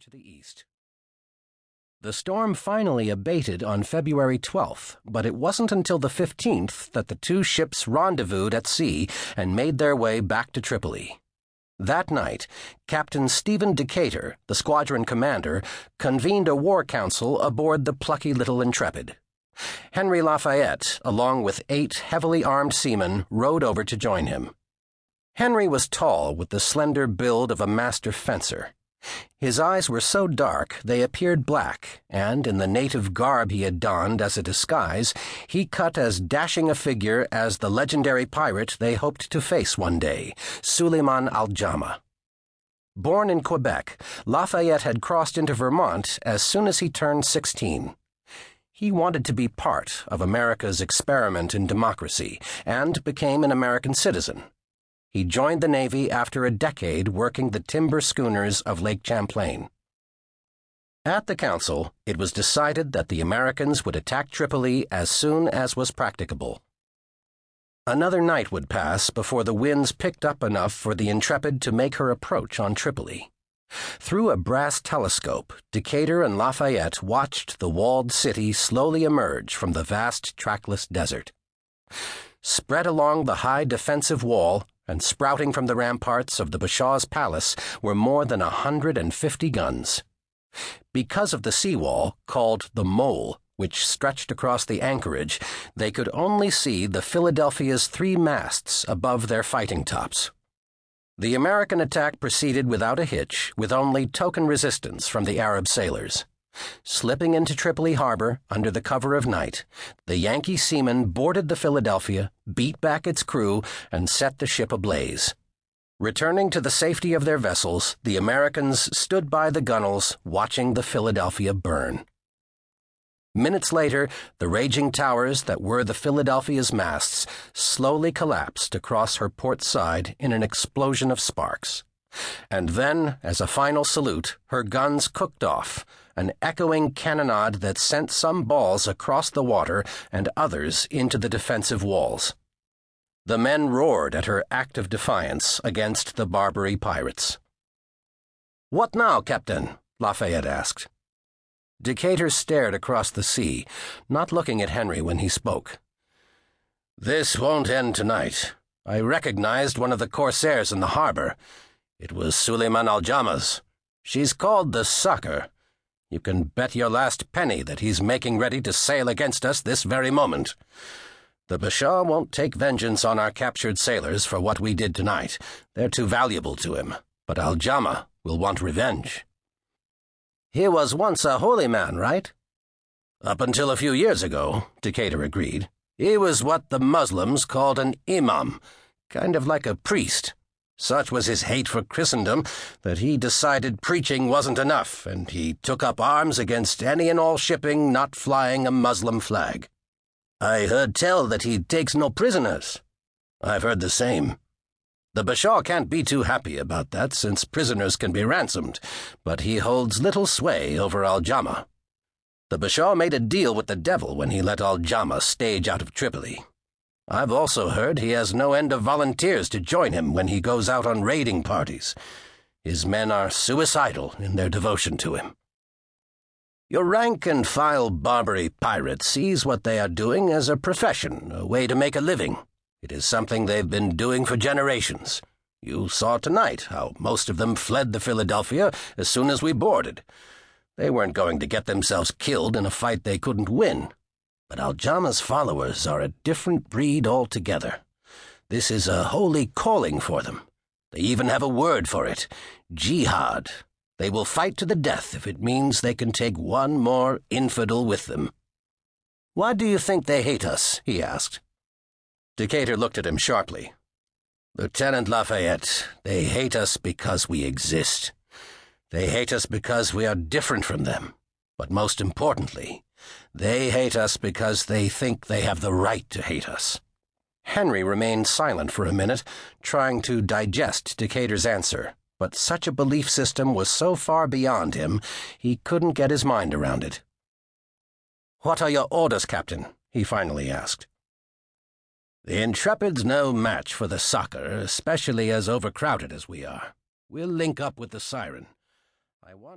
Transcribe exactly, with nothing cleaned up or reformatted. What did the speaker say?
far to the east. The storm finally abated on February twelfth, but it wasn't until the fifteenth that the two ships rendezvoused at sea and made their way back to Tripoli. That night, Captain Stephen Decatur, the squadron commander, convened a war council aboard the plucky little Intrepid. Henry Lafayette, along with eight heavily armed seamen, rowed over to join him. Henry was tall, with the slender build of a master fencer. His eyes were so dark they appeared black, and in the native garb he had donned as a disguise, he cut as dashing a figure as the legendary pirate they hoped to face one day, Suleiman Al-Jama. Born in Quebec, Lafayette had crossed into Vermont as soon as he turned sixteen. He wanted to be part of America's experiment in democracy, and became an American citizen. He joined the Navy after a decade working the timber schooners of Lake Champlain. At the council, it was decided that the Americans would attack Tripoli as soon as was practicable. Another night would pass before the winds picked up enough for the Intrepid to make her approach on Tripoli. Through a brass telescope, Decatur and Lafayette watched the walled city slowly emerge from the vast trackless desert. Spread along the high defensive wall, and sprouting from the ramparts of the Bashaw's palace were more than a hundred and fifty guns. Because of the seawall, called the Mole, which stretched across the anchorage, they could only see the Philadelphia's three masts above their fighting tops. The American attack proceeded without a hitch, with only token resistance from the Arab sailors. Slipping into Tripoli harbor under the cover of night, the Yankee seamen boarded the Philadelphia, beat back its crew, and set the ship ablaze. Returning to the safety of their vessels, the Americans stood by the gunwales, watching the Philadelphia burn. Minutes later, the raging towers that were the Philadelphia's masts slowly collapsed across her port side in an explosion of sparks. And then, as a final salute, her guns cooked off, an echoing cannonade that sent some balls across the water and others into the defensive walls. The men roared at her act of defiance against the Barbary pirates. "What now, Captain?" Lafayette asked. Decatur stared across the sea, not looking at Henry when he spoke. "This won't end tonight. I recognized one of the Corsairs in the harbor. It was Suleiman Al-Jama's. She's called the Sucker. You can bet your last penny that he's making ready to sail against us this very moment. The Bashaw won't take vengeance on our captured sailors for what we did tonight. They're too valuable to him, but Al-Jama will want revenge." "He was once a holy man, right?" "Up until a few years ago," Decatur agreed. "He was what the Muslims called an imam, kind of like a priest. Such was his hate for Christendom that he decided preaching wasn't enough, and he took up arms against any and all shipping not flying a Muslim flag." "I heard tell that he takes no prisoners." "I've heard the same. The Bashaw can't be too happy about that, since prisoners can be ransomed, but he holds little sway over Al-Jama. The Bashaw made a deal with the devil when he let Al-Jama stage out of Tripoli. I've also heard he has no end of volunteers to join him when he goes out on raiding parties. His men are suicidal in their devotion to him." "Your rank-and-file Barbary pirate sees what they are doing as a profession, a way to make a living. It is something they've been doing for generations. You saw tonight how most of them fled the Philadelphia as soon as we boarded. They weren't going to get themselves killed in a fight they couldn't win. But Al-Jama's followers are a different breed altogether. This is a holy calling for them. They even have a word for it, Jihad. They will fight to the death if it means they can take one more infidel with them." "Why do you think they hate us?" he asked. Decatur looked at him sharply. "Lieutenant Lafayette, they hate us because we exist. They hate us because we are different from them. But most importantly, they hate us because they think they have the right to hate us." Henry remained silent for a minute, trying to digest Decatur's answer, but such a belief system was so far beyond him, he couldn't get his mind around it. "What are your orders, Captain?" he finally asked. "The Intrepid's no match for the Sucker, especially as overcrowded as we are. We'll link up with the Siren. I want you